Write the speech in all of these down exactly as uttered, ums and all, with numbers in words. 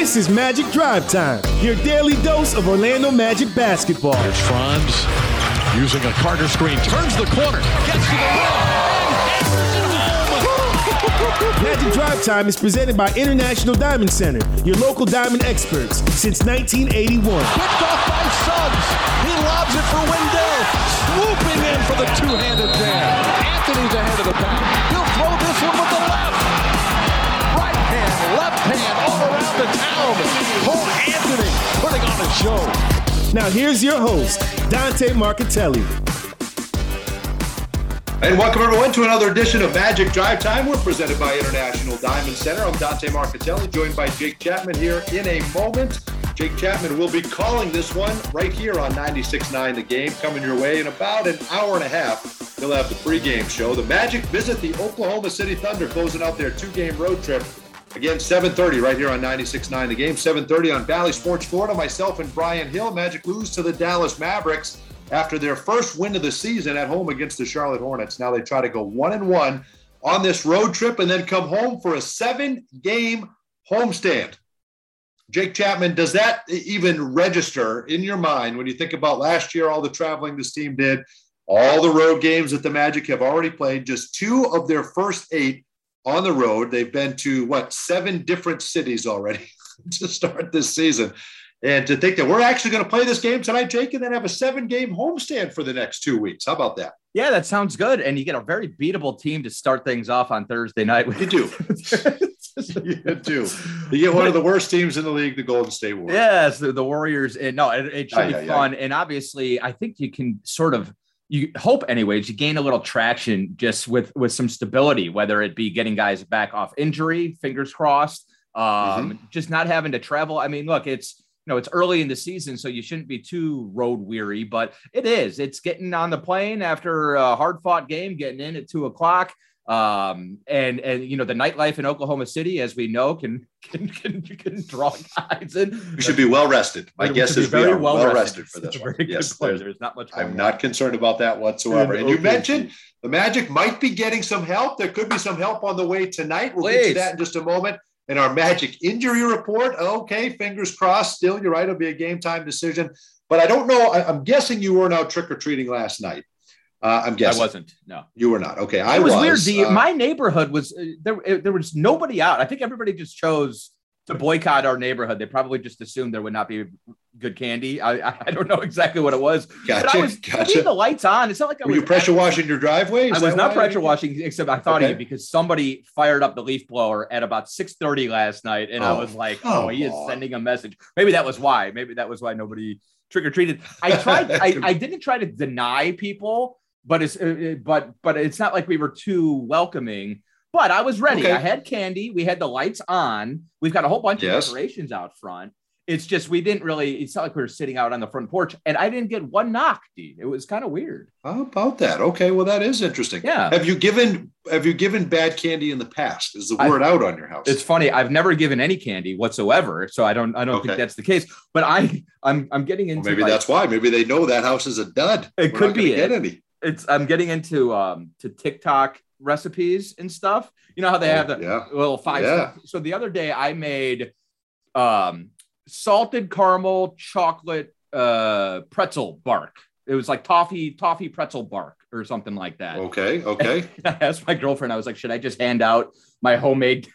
This is Magic Drive Time, your daily dose of Orlando Magic basketball. Here's Franz using a Carter screen, turns the corner, gets to the rim. Magic Drive Time is presented by International Diamond Center, your local diamond experts since nineteen eighty-one. Picked off by Suggs. He lobs it for Wendell, swooping in for the two-handed jam. Anthony's ahead of the pack. He'll throw this one with the left. Right hand, left hand, all around the town. Cole Anthony putting on a show. Now here's your host, Dante Marcatelli. And welcome everyone to another edition of Magic Drive Time. We're presented by International Diamond Center. I'm Dante Marcatelli, joined by Jake Chapman here in a moment. Jake Chapman will be calling this one right here on ninety-six point nine The Game, coming your way in about an hour and a half. He'll have the pregame show. The Magic visit the Oklahoma City Thunder, closing out their two-game road trip. Again, seven thirty right here on ninety-six point nine The Game, seven thirty on Bally Sports Florida. Myself and Brian Hill. Magic lose to the Dallas Mavericks after their first win of the season at home against the Charlotte Hornets. Now they try to go one and one on this road trip and then come home for a seven-game homestand. Jake Chapman, does that even register in your mind when you think about last year, all the traveling this team did? All the road games that the Magic have already played, just two of their first eight on the road. They've been to, what, seven different cities already to start this season. And to think that we're actually going to play this game tonight, Jake, and then have a seven-game homestand for the next two weeks. How about that? Yeah, that sounds good. And you get a very beatable team to start things off on Thursday night. You do. You do. You get one of the worst teams in the league, the Golden State Warriors. Yes, the, the Warriors. And no, it, it should yeah, be yeah, fun. Yeah. And obviously, I think you can sort of, you hope anyways, you gain a little traction just with, with some stability, whether it be getting guys back off injury, fingers crossed, um, mm-hmm. just not having to travel. I mean, look, it's, you know, it's early in the season, so you shouldn't be too road weary, but it is, it's getting on the plane after a hard fought game, getting in at two o'clock. Um, and, and, you know, the nightlife in Oklahoma City, as we know, can, can, can, can draw guys in. We should be well-rested. My guess is very we are well-rested for this one. Yes, there's, there's not much. I'm not concerned about that whatsoever. And you mentioned the Magic might be getting some help. There could be some help on the way tonight. We'll get to that in just a moment. And our Magic injury report, okay, fingers crossed. Still, you're right, it'll be a game-time decision. But I don't know. I, I'm guessing you weren't out trick-or-treating last night. Uh, I'm guessing I wasn't. No, you were not. Okay, I it was, was weird. The, uh, my neighborhood was uh, there. It, there was nobody out. I think everybody just chose to boycott our neighborhood. They probably just assumed there would not be good candy. I, I don't know exactly what it was. Gotcha. But I was gotcha. The lights on. It's not like I were was you pressure washing your driveway. Is I was not pressure I washing, except I thought okay. of you because somebody fired up the leaf blower at about six thirty last night, and oh, I was like, oh, he is sending a message. Maybe that was why. Maybe that was why nobody trick or treated. I tried. I, I didn't try to deny people. But it's but but it's not like we were too welcoming. But I was ready. Okay. I had candy. We had the lights on. We've got a whole bunch yes. of decorations out front. It's just we didn't really. It's not like we were sitting out on the front porch. And I didn't get one knock, dude. It was kind of weird. How about that? Okay, well that is interesting. Yeah. Have you given Have you given bad candy in the past? Is the word I've, out on your house? It's funny. I've never given any candy whatsoever, so I don't I don't okay. think that's the case. But I I'm I'm getting into well, maybe like, that's why. Maybe they know that house is a dud. It We're could not be it. Get any. It's I'm getting into um, to TikTok recipes and stuff. You know how they have the yeah. little five. Yeah. So the other day I made um, salted caramel chocolate uh, pretzel bark. It was like toffee toffee pretzel bark or something like that. Okay, okay. And I asked my girlfriend. I was like, should I just hand out my homemade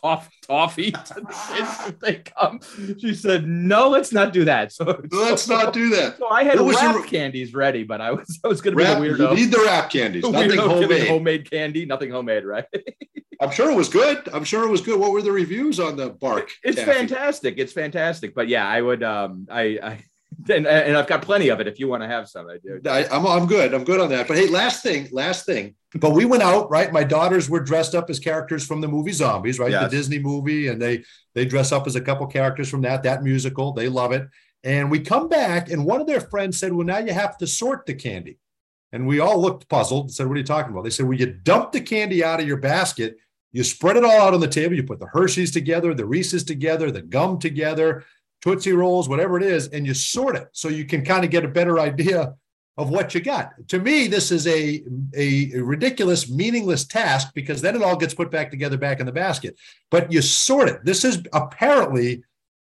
Toff, toffee to the kids if they come? She said, no, let's not do that. So let's so, not do that. So I had wrap your... candies ready, but I was I was going to be a weirdo. You need the wrap candies. Nothing homemade. Homemade candy, nothing homemade, right? I'm sure it was good. I'm sure it was good. What were the reviews on the bark? It's taffy? fantastic. It's fantastic. But yeah, I would. Um, I. I and, and I've got plenty of it if you want to have some. I do. I, I'm I'm good. I'm good on that. But hey, last thing, last thing. But we went out, right? My daughters were dressed up as characters from the movie Zombies, right? Yes. The Disney movie. And they they dress up as a couple characters from that, that musical. They love it. And we come back and one of their friends said, well, now you have to sort the candy. And we all looked puzzled and said, what are you talking about? They said, well, you dump the candy out of your basket. You spread it all out on the table. You put the Hershey's together, the Reese's together, the gum together, Tootsie Rolls, whatever it is, and you sort it so you can kind of get a better idea of what you got. To me, this is a, a, a ridiculous, meaningless task, because then it all gets put back together back in the basket. But you sort it. This is apparently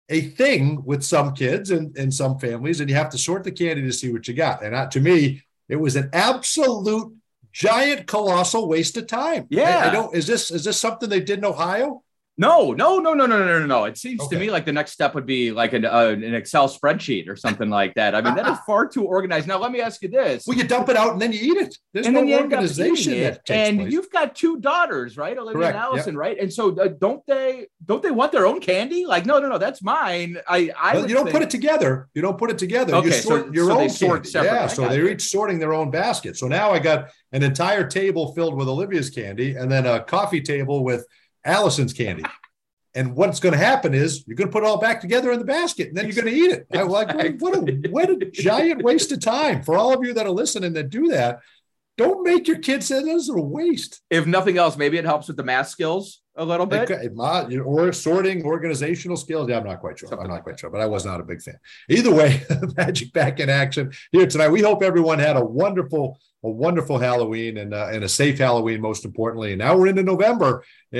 a thing with some kids and, and some families, and you have to sort the candy to see what you got. And I, to me, it was an absolute giant, colossal waste of time. Yeah. I, I don't, is this, is this something they did in Ohio? No, no, no, no, no, no, no, no. It seems okay. to me like the next step would be like an, uh, an Excel spreadsheet or something like that. I mean, that is far too organized. Now, let me ask you this. Well, you dump it out and then you eat it. There's and no organization it, that takes And place. You've got two daughters, right? Olivia Correct. and Allison, yep. right? And so uh, don't they don't they want their own candy? Like, no, no, no, that's mine. I, I well, You don't think... put it together. You don't put it together. Okay, you sort so, your so own they sort separately. Yeah, I so they're each sorting their own basket. So now I got an entire table filled with Olivia's candy and then a coffee table with Allison's candy. And what's going to happen is you're going to put it all back together in the basket and then you're going to eat it. I like, what a, what a giant waste of time for all of you that are listening that do that. Don't make your kids say this is a waste. If nothing else, maybe it helps with the math skills a little bit. It, or sorting, organizational skills. Yeah, I'm not quite sure. Something I'm not quite sure, but I was not a big fan. Either way, Magic back in action here tonight. We hope everyone had a wonderful A wonderful Halloween and uh, and a safe Halloween, most importantly. And now we're into November,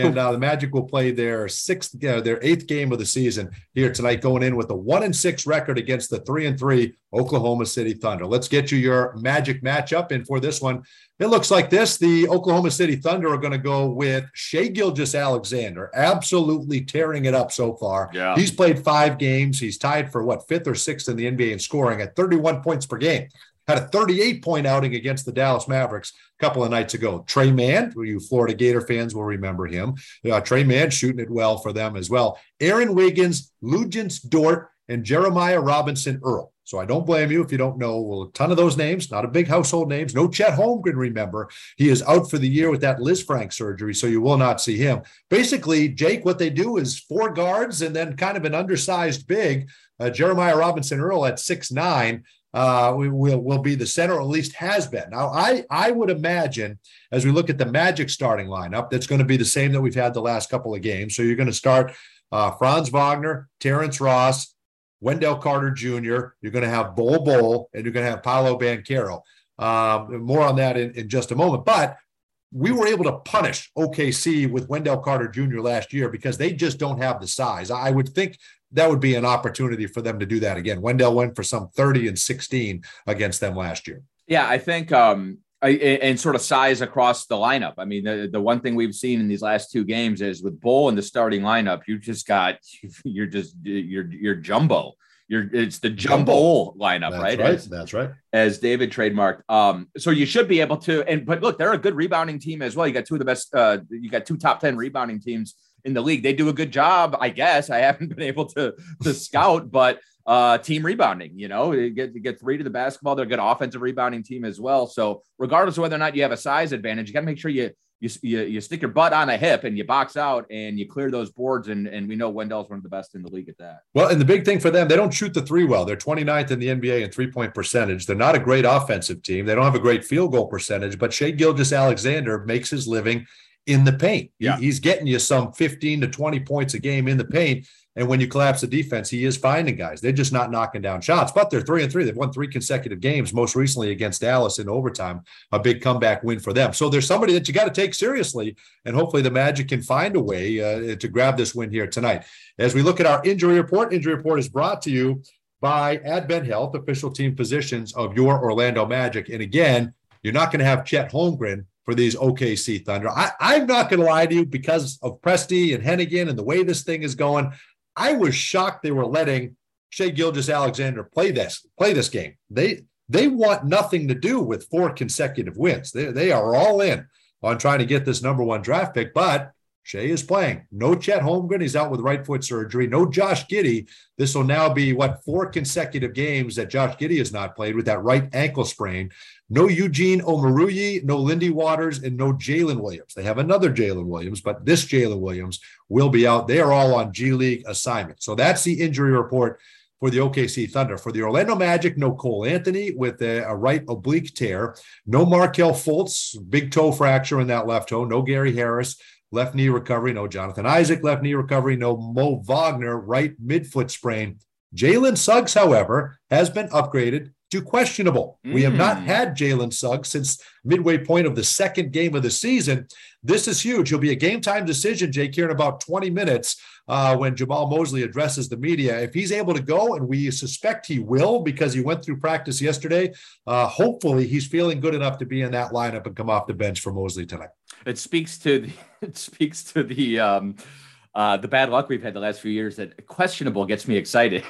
and uh, the Magic will play their sixth, uh, their eighth game of the season here tonight, going in with a one and six record against the three and three Oklahoma City Thunder. Let's get you your Magic matchup, and for this one, it looks like this: the Oklahoma City Thunder are going to go with Shai Gilgeous-Alexander, absolutely tearing it up so far. Yeah. He's played five games. He's tied for what fifth or sixth in the N B A in scoring at thirty-one points per game. Had a thirty-eight point outing against the Dallas Mavericks a couple of nights ago. Trey Mann, who you Florida Gator fans will remember him. Uh, Trey Mann shooting it well for them as well. Aaron Wiggins, Ludgens Dort, and Jeremiah Robinson Earl. So I don't blame you if you don't know. Well, a ton of those names, not a big household names. No Chet Holmgren, remember. He is out for the year with that Liz Frank surgery, so you will not see him. Basically, Jake, what they do is four guards and then kind of an undersized big. Uh, Jeremiah Robinson Earl at six nine. Uh, we will will be the center, or at least has been. Now, I, I would imagine, as we look at the Magic starting lineup, that's going to be the same that we've had the last couple of games. So you're going to start uh, Franz Wagner, Terrence Ross, Wendell Carter Junior You're going to have Bol Bol, and you're going to have Paolo Banchero. Um, more on that in, in just a moment. But we were able to punish O K C with Wendell Carter Junior last year because they just don't have the size. I would think that would be an opportunity for them to do that again. Wendell went for some thirty and sixteen against them last year. Yeah, I think, um, I, and sort of size across the lineup. I mean, the, the one thing we've seen in these last two games is with Bol in the starting lineup, you just got, you're just, you're, you're jumbo. You're, it's the jumbo lineup, That's right? right. As, That's right. As David trademarked. Um, so you should be able to, and, but look, they're a good rebounding team as well. You got two of the best, uh, you got two top ten rebounding teams in the league. They do a good job, I guess. I haven't been able to to scout, but uh, team rebounding, you know, you get, you get three to the basketball. They're a good offensive rebounding team as well. So regardless of whether or not you have a size advantage, you got to make sure you, you you you stick your butt on a hip and you box out and you clear those boards. And, and we know Wendell's one of the best in the league at that. Well, and the big thing for them, they don't shoot the three well. They're twenty-ninth in the N B A in three-point percentage. They're not a great offensive team. They don't have a great field goal percentage, but Shai Gilgeous-Alexander makes his living in the paint. Yeah. He, he's getting you some fifteen to twenty points a game in the paint. And when you collapse the defense, he is finding guys. They're just not knocking down shots, but they're three and three. They've won three consecutive games, most recently against Dallas in overtime, a big comeback win for them. So there's somebody that you got to take seriously, and hopefully the Magic can find a way uh, to grab this win here tonight. As we look at our injury report, injury report is brought to you by Advent Health, official team physicians of your Orlando Magic. And again, you're not going to have Chet Holmgren for these O K C Thunder. I, I'm not going to lie to you, because of Presti and Hennigan and the way this thing is going, I was shocked they were letting Shai Gilgeous-Alexander play this play this game. They they want nothing to do with four consecutive wins. They, they are all in on trying to get this number one draft pick, but Shai is playing. No Chet Holmgren. He's out with right foot surgery. No Josh Giddey. This will now be, what, four consecutive games that Josh Giddey has not played with that right ankle sprain. No Eugene Omaruyi, no Lindy Waters, and no Jalen Williams. They have another Jalen Williams, but this Jalen Williams will be out. They are all on G League assignment. So that's the injury report for the O K C Thunder. For the Orlando Magic, no Cole Anthony with a, a right oblique tear. No Markelle Fultz, big toe fracture in that left toe. No Gary Harris, left knee recovery. No Jonathan Isaac, left knee recovery. No Mo Wagner, right midfoot sprain. Jalen Suggs, however, has been upgraded to questionable. Mm. We have not had Jalen Suggs since midway point of the second game of the season. This is huge. He'll be a game time decision, Jake, here in about twenty minutes uh, when Jamal Mosley addresses the media. If he's able to go, and we suspect he will because he went through practice yesterday, uh, hopefully he's feeling good enough to be in that lineup and come off the bench for Mosley tonight. It speaks to the, it speaks to the, um, Uh, the bad luck we've had the last few years that questionable gets me excited.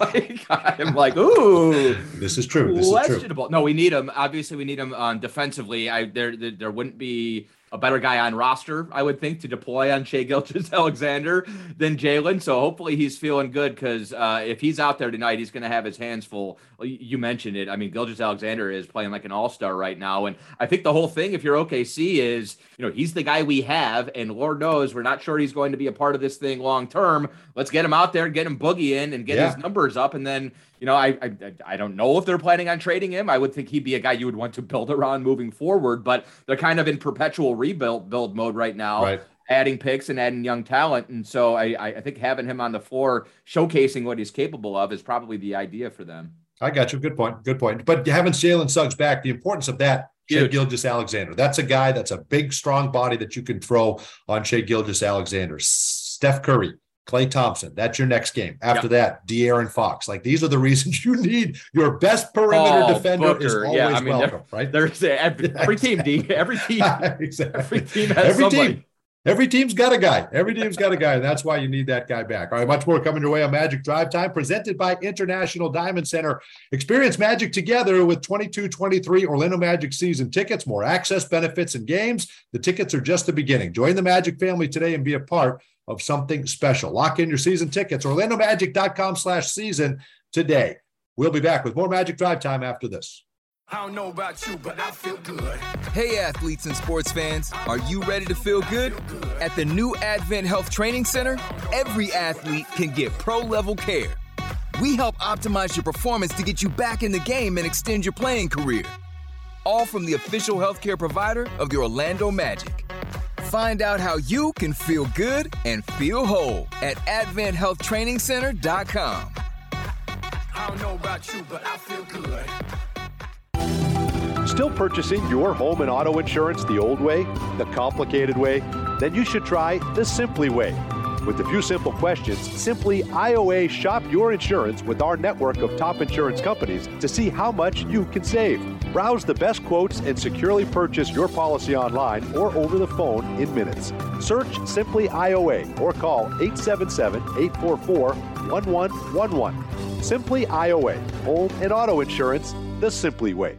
like, I'm like, ooh, this is true. This questionable. Is true. No, we need him. Obviously, we need him um, defensively. I there, there there wouldn't be a better guy on roster, I would think, to deploy on Shai Gilgeous-Alexander than Jalen. So hopefully he's feeling good because uh, if he's out there tonight, he's going to have his hands full. You mentioned it. I mean, Gilgeous-Alexander is playing like an all-star right now. And I think the whole thing, if you're O K C, is, you know, he's the guy we have. And Lord knows we're not sure he's going to be a part of this thing long-term. Let's get him out there, get him boogieing and get yeah. his numbers up. And then, you know, I, I I don't know if they're planning on trading him. I would think he'd be a guy you would want to build around moving forward, but they're kind of in perpetual rebuild build mode right now, right. adding picks and adding young talent. And so I, I think having him on the floor, showcasing what he's capable of is probably the idea for them. I got you. Good point. Good point. But having Jalen Suggs back, the importance of that, Shai Gilgeous-Alexander. That's a guy that's a big, strong body that you can throw on Shai Gilgeous-Alexander. Steph Curry. Klay Thompson, that's your next game. After yep. that, De'Aaron Fox. Like, these are the reasons you need your best perimeter oh, defender Booker. Is always yeah, I mean, welcome, there, right? There's every, every team, D. Every team. exactly. Every team has every somebody. Team. Every team's got a guy. Every team's got a guy. And that's why you need that guy back. All right, much more coming your way on Magic Drive Time, presented by International Diamond Center. Experience Magic together with twenty-two twenty-three Orlando Magic season tickets, more access, benefits, and games. The tickets are just the beginning. Join the Magic family today and be a part of something special. Lock in your season tickets, orlando magic dot com slash season today. We'll be back with more Magic Drive Time after this. I don't know about you, but I feel good. Hey, athletes and sports fans, are you ready to feel good? At the new Advent Health Training Center, every athlete can get pro-level care. We help optimize your performance to get you back in the game and extend your playing career. All from the official healthcare provider of the Orlando Magic. Find out how you can feel good and feel whole at advent health training center dot com. I don't know about you, but I feel good. Still purchasing your home and auto insurance the old way, the complicated way? Then you should try the Simply way. With a few simple questions, simply I O A shop your insurance with our network of top insurance companies to see how much you can save. Browse the best quotes and securely purchase your policy online or over the phone in minutes. Search Simply I O A or call eight seven seven, eight four four, one one one one. Simply I O A, home and auto insurance the Simply way.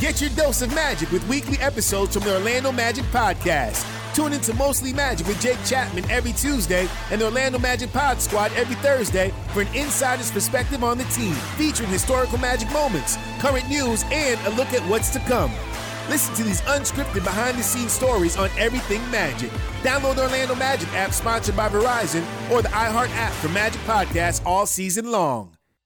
Get your dose of magic with weekly episodes from the Orlando Magic Podcast. Tune in to Mostly Magic with Jake Chapman every Tuesday and the Orlando Magic Pod Squad every Thursday for an insider's perspective on the team, featuring historical Magic moments, current news, and a look at what's to come. Listen to these unscripted behind-the-scenes stories on everything Magic. Download the Orlando Magic app sponsored by Verizon or the iHeart app for Magic Podcasts all season long.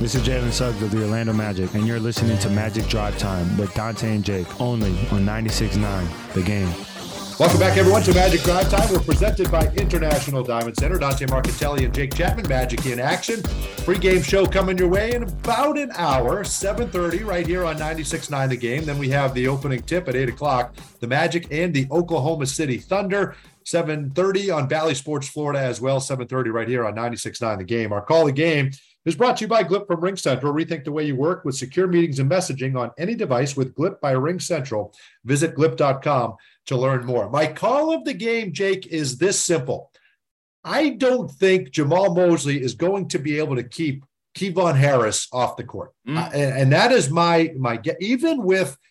This is Jalen Suggs of the Orlando Magic, and you're listening to Magic Drive Time with Dante and Jake, only on ninety-six point nine The Game. Welcome back, everyone, to Magic Drive Time. We're presented by International Diamond Center. Dante Marcatelli and Jake Chapman, Magic in action. Pre-game show coming your way in about an hour, seven thirty, right here on ninety-six point nine The Game. Then we have the opening tip at eight o'clock, the Magic and the Oklahoma City Thunder. seven thirty on Bally Sports Florida as well, seven thirty right here on ninety-six point nine The Game. Our Call the Game is brought to you by Glip from RingCentral. Rethink the way you work with secure meetings and messaging on any device with Glip by RingCentral. Visit glip dot com to learn more. My call of the game, Jake, is this simple. I don't think Jamal Mosley is going to be able to keep Kevon Harris off the court. Mm. Uh, and, and that is my, my – even with –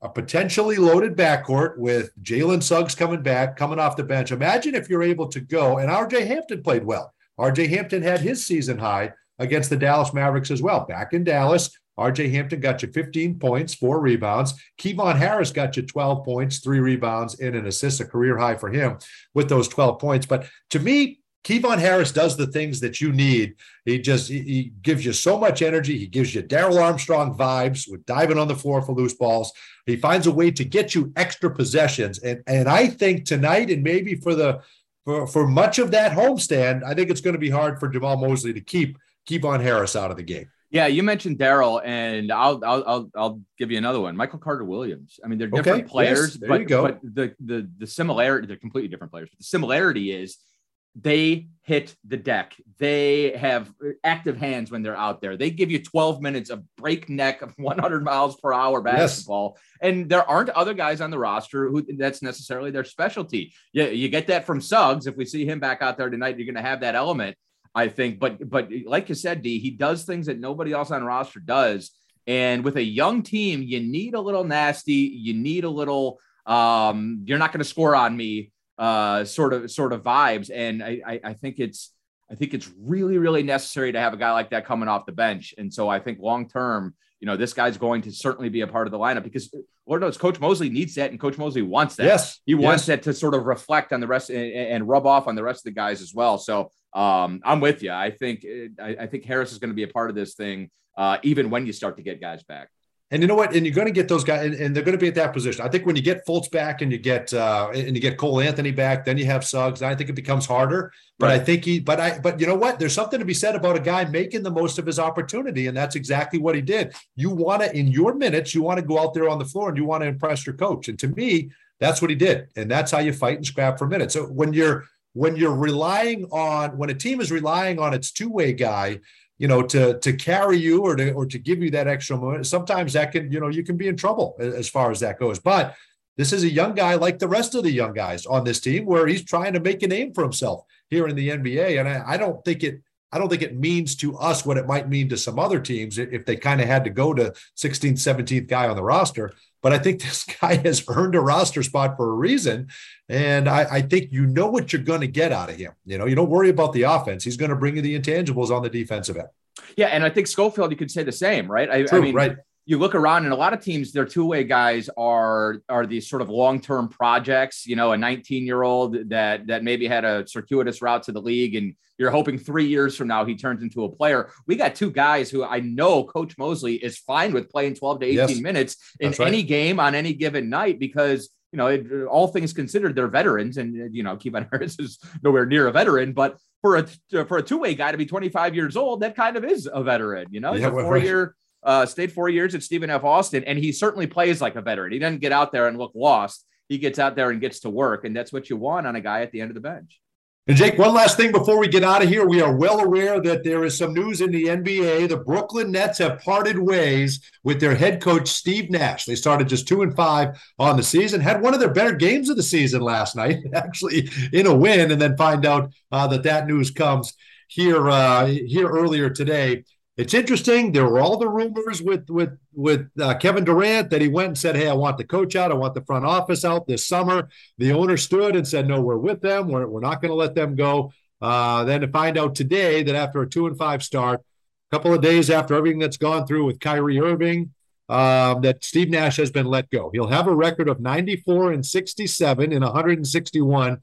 a potentially loaded backcourt with Jalen Suggs coming back, coming off the bench. Imagine if you're able to go, and R J. Hampton played well. R J. Hampton had his season high against the Dallas Mavericks as well. Back in Dallas, R J. Hampton got you fifteen points, four rebounds. Kevon Harris got you twelve points, three rebounds, and an assist, a career high for him with those twelve points. But to me, Kevon Harris does the things that you need. He just he, he gives you so much energy. He gives you Darryl Armstrong vibes with diving on the floor for loose balls. He finds a way to get you extra possessions. And, and I think tonight, and maybe for the for, for much of that homestand, I think it's going to be hard for Jamal Mosley to keep Kevon Harris out of the game. Yeah, you mentioned Darryl, and I'll I'll I'll I'll give you another one. Michael Carter Williams. I mean, they're different okay, players, yes, there but, you go. but the the the similarity, they're completely different players. But the similarity is they hit the deck. They have active hands when they're out there. They give you twelve minutes of breakneck of one hundred miles per hour basketball. Yes. And there aren't other guys on the roster who that's necessarily their specialty. Yeah. You, you get that from Suggs. If we see him back out there tonight, you're going to have that element, I think. But, but like you said, D, he does things that nobody else on roster does. And with a young team, you need a little nasty. You need a little, um, you're not going to score on me. Uh, sort of, sort of vibes, and I, I, I think it's, I think it's really, really necessary to have a guy like that coming off the bench. And so I think long term, you know, this guy's going to certainly be a part of the lineup because Lord knows Coach Mosley needs that, and Coach Mosley wants that. Yes, he wants yes. that to sort of reflect on the rest and, and rub off on the rest of the guys as well. So um, I'm with you. I think, I, I think Harris is going to be a part of this thing, uh, even when you start to get guys back. And you know what? And you're going to get those guys, and, and they're going to be at that position. I think when you get Fultz back and you get uh, and you get Cole Anthony back, then you have Suggs. I think it becomes harder. But right. I think he. But I. But you know what? There's something to be said about a guy making the most of his opportunity, and that's exactly what he did. You want to, in your minutes, you want to go out there on the floor and you want to impress your coach. And to me, that's what he did, and that's how you fight and scrap for minutes. So when you're when you're relying on when a team is relying on its two-way guy, you know, to, to carry you or to, or to give you that extra moment. Sometimes that can, you know, you can be in trouble as far as that goes, but this is a young guy like the rest of the young guys on this team where he's trying to make a name for himself here in the N B A. And I, I don't think it, I don't think it means to us what it might mean to some other teams if they kind of had to go to sixteenth, seventeenth guy on the roster. But I think this guy has earned a roster spot for a reason. And I, I think you know what you're going to get out of him. You know, you don't worry about the offense. He's going to bring you the intangibles on the defensive end. Yeah, and I think Schofield, you could say the same, right? I, True, I mean, right. You look around and a lot of teams, their two-way guys are are these sort of long-term projects, you know, a nineteen-year-old that that maybe had a circuitous route to the league, and you're hoping three years from now he turns into a player. We got two guys who I know Coach Mosley is fine with playing twelve to eighteen yes. minutes in That's right. any game on any given night because, you know, it, all things considered, they're veterans. And, you know, Kevon Harris is nowhere near a veteran, but for a for a two-way guy to be twenty-five years old, that kind of is a veteran, you know, yeah, it's a four-year right. Uh, stayed four years at Stephen F. Austin, and he certainly plays like a veteran. He doesn't get out there and look lost. He gets out there and gets to work, and that's what you want on a guy at the end of the bench. And Jake, one last thing before we get out of here. We are well aware that there is some news in the N B A. The Brooklyn Nets have parted ways with their head coach, Steve Nash. They started just two and five on the season, had one of their better games of the season last night, actually in a win, and then find out uh, that that news comes here uh, here earlier today. It's interesting. There were all the rumors with with with uh, Kevin Durant that he went and said, hey, I want the coach out. I want the front office out this summer. The owner stood and said, no, we're with them. We're, we're not going to let them go. Uh, then to find out today that after a two and five start, a couple of days after everything that's gone through with Kyrie Irving, um, that Steve Nash has been let go. He'll have a record of ninety-four and sixty-seven in one hundred sixty-one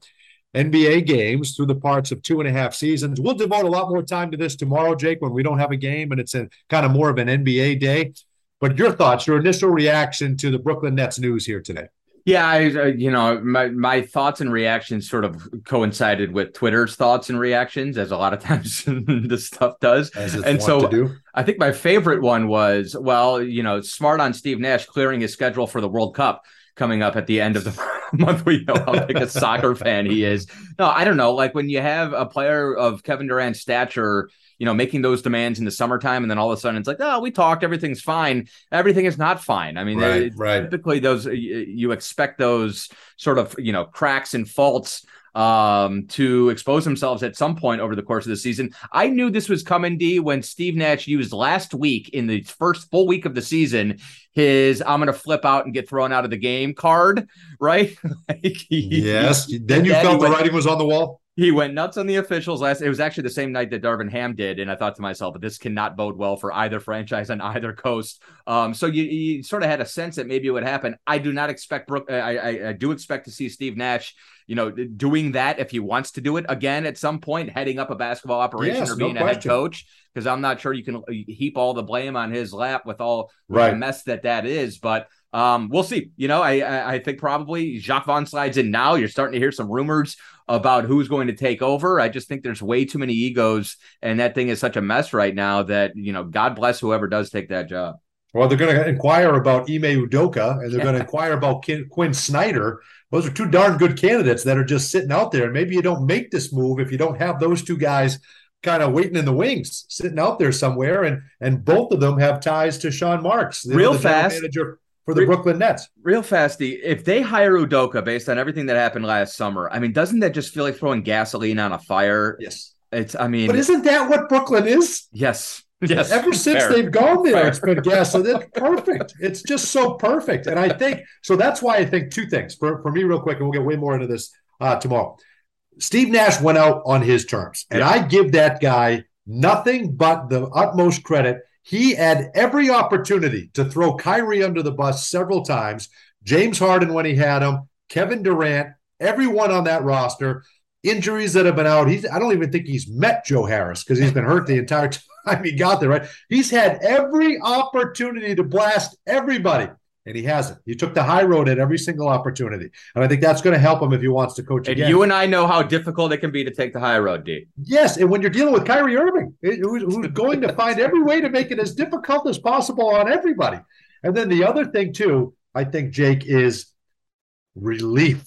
N B A games through the parts of two and a half seasons. We'll devote a lot more time to this tomorrow, Jake, when we don't have a game and it's a, kind of more of an N B A day. But your thoughts, your initial reaction to the Brooklyn Nets news here today? Yeah, I, uh, you know, my, my thoughts and reactions sort of coincided with Twitter's thoughts and reactions, as a lot of times this stuff does. And so do. I think my favorite one was, well, you know, smart on Steve Nash clearing his schedule for the World Cup coming up at the end of the month. We know how big a soccer fan he is. No, I don't know. Like when you have a player of Kevin Durant's stature, you know, making those demands in the summertime, and then all of a sudden it's like, oh, we talked, everything's fine. Everything is not fine. I mean, right, they, right. typically those, you expect those sort of, you know, cracks and faults um, to expose themselves at some point over the course of the season. I knew this was coming, D, when Steve Nash used last week in the first full week of the season, his I'm going to flip out and get thrown out of the game card, right? like he, yes. He, then you felt the went, writing was on the wall. He went nuts on the officials last. It was actually the same night that Darvin Ham did. And I thought to myself, but this cannot bode well for either franchise on either coast. Um, so you, you sort of had a sense that maybe it would happen. I do not expect Brooke. I, I, I do expect to see Steve Nash, you know, doing that if he wants to do it again at some point, heading up a basketball operation yes, or being no a question. Head coach, because I'm not sure you can heap all the blame on his lap with all right. the mess that that is. But um, we'll see. You know, I I think probably Jacques Vaughn slides in now. You're starting to hear some rumors about who's going to take over. I just think there's way too many egos, and that thing is such a mess right now that, you know, God bless whoever does take that job. Well, they're going to inquire about Ime Udoka, and they're yeah. going to inquire about Ken, Quinn Snyder. Those are two darn good candidates that are just sitting out there. And maybe you don't make this move if you don't have those two guys kind of waiting in the wings, sitting out there somewhere. And and both of them have ties to Sean Marks, the, Real the fast. manager for the Real, Brooklyn Nets. Real fasty, if they hire Udoka based on everything that happened last summer, I mean, doesn't that just feel like throwing gasoline on a fire? Yes. It's. I mean. But isn't that what Brooklyn is? Yes. Yes. Ever since Fair. they've gone there, Fair. it's been gas. So that's perfect. It's just so perfect. And I think, so that's why I think two things for, for me real quick, and we'll get way more into this uh, tomorrow. Steve Nash went out on his terms, and yeah. I give that guy nothing but the utmost credit. He had every opportunity to throw Kyrie under the bus several times, James Harden when he had him, Kevin Durant, everyone on that roster, injuries that have been out. He's, I don't even think he's met Joe Harris because he's been hurt the entire time. I mean, got there, right? He's had every opportunity to blast everybody, and he hasn't. He took the high road at every single opportunity, and I think that's going to help him if he wants to coach and again. You and I know how difficult it can be to take the high road, D. Yes, and when you're dealing with Kyrie Irving, who's, who's going to find every way to make it as difficult as possible on everybody. And then the other thing, too, I think, Jake, is relief.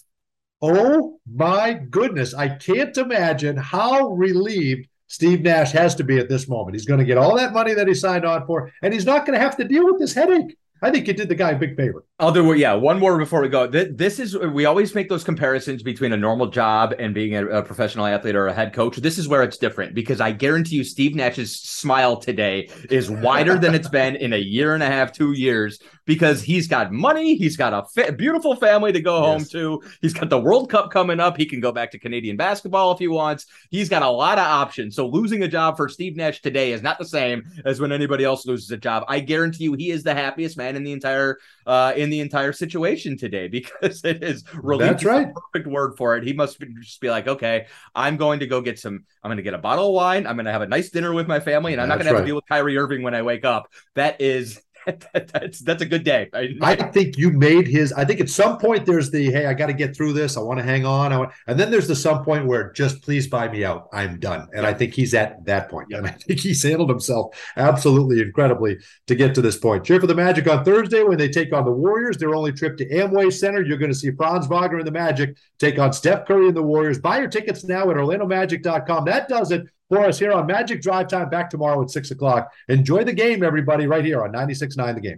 Oh, my goodness. I can't imagine how relieved Steve Nash has to be at this moment. He's going to get all that money that he signed on for, and he's not going to have to deal with this headache. I think you did the guy a big favor. Other way, yeah. One more before we go. This is, we always make those comparisons between a normal job and being a, a professional athlete or a head coach. This is where it's different, because I guarantee you Steve Nash's smile today is wider than it's been in a year and a half, two years, because he's got money. He's got a fa- beautiful family to go yes. home to. He's got the World Cup coming up. He can go back to Canadian basketball if he wants. He's got a lot of options. So losing a job for Steve Nash today is not the same as when anybody else loses a job. I guarantee you he is the happiest man in the entire uh, in the entire situation today, because it is relief. That's right. The perfect word for it. He must be, just be like, okay, I'm going to go get some, I'm going to get a bottle of wine. I'm going to have a nice dinner with my family, and I'm that's not going right. to have to deal with Kyrie Irving when I wake up. That is, that, that's, that's a good day. I, I think you made his, I think at some point there's the, hey, I got to get through this. I want to hang on. I want, and then there's the some point where just please buy me out. I'm done. And I think he's at that point. And I think he's handled himself absolutely incredibly to get to this point. Cheer for the Magic on Thursday when they take on the Warriors. Their only trip to Amway Center. You're going to see Franz Wagner and the Magic take on Steph Curry and the Warriors. Buy your tickets now at Orlando Magic dot com. That does it for us here on Magic Drive Time, back tomorrow at six o'clock. Enjoy the game, everybody, right here on ninety-six point nine The Game.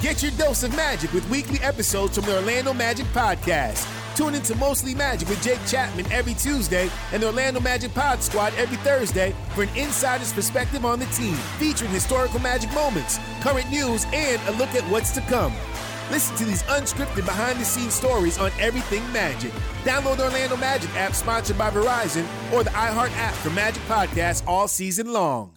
Get your dose of magic with weekly episodes from the Orlando Magic Podcast. Tune into Mostly Magic with Jake Chapman every Tuesday and the Orlando Magic Pod Squad every Thursday for an insider's perspective on the team, featuring historical Magic moments, current news, and a look at what's to come. Listen to these unscripted behind-the-scenes stories on everything Magic. Download the Orlando Magic app, sponsored by Verizon, or the iHeart app for Magic Podcasts all season long.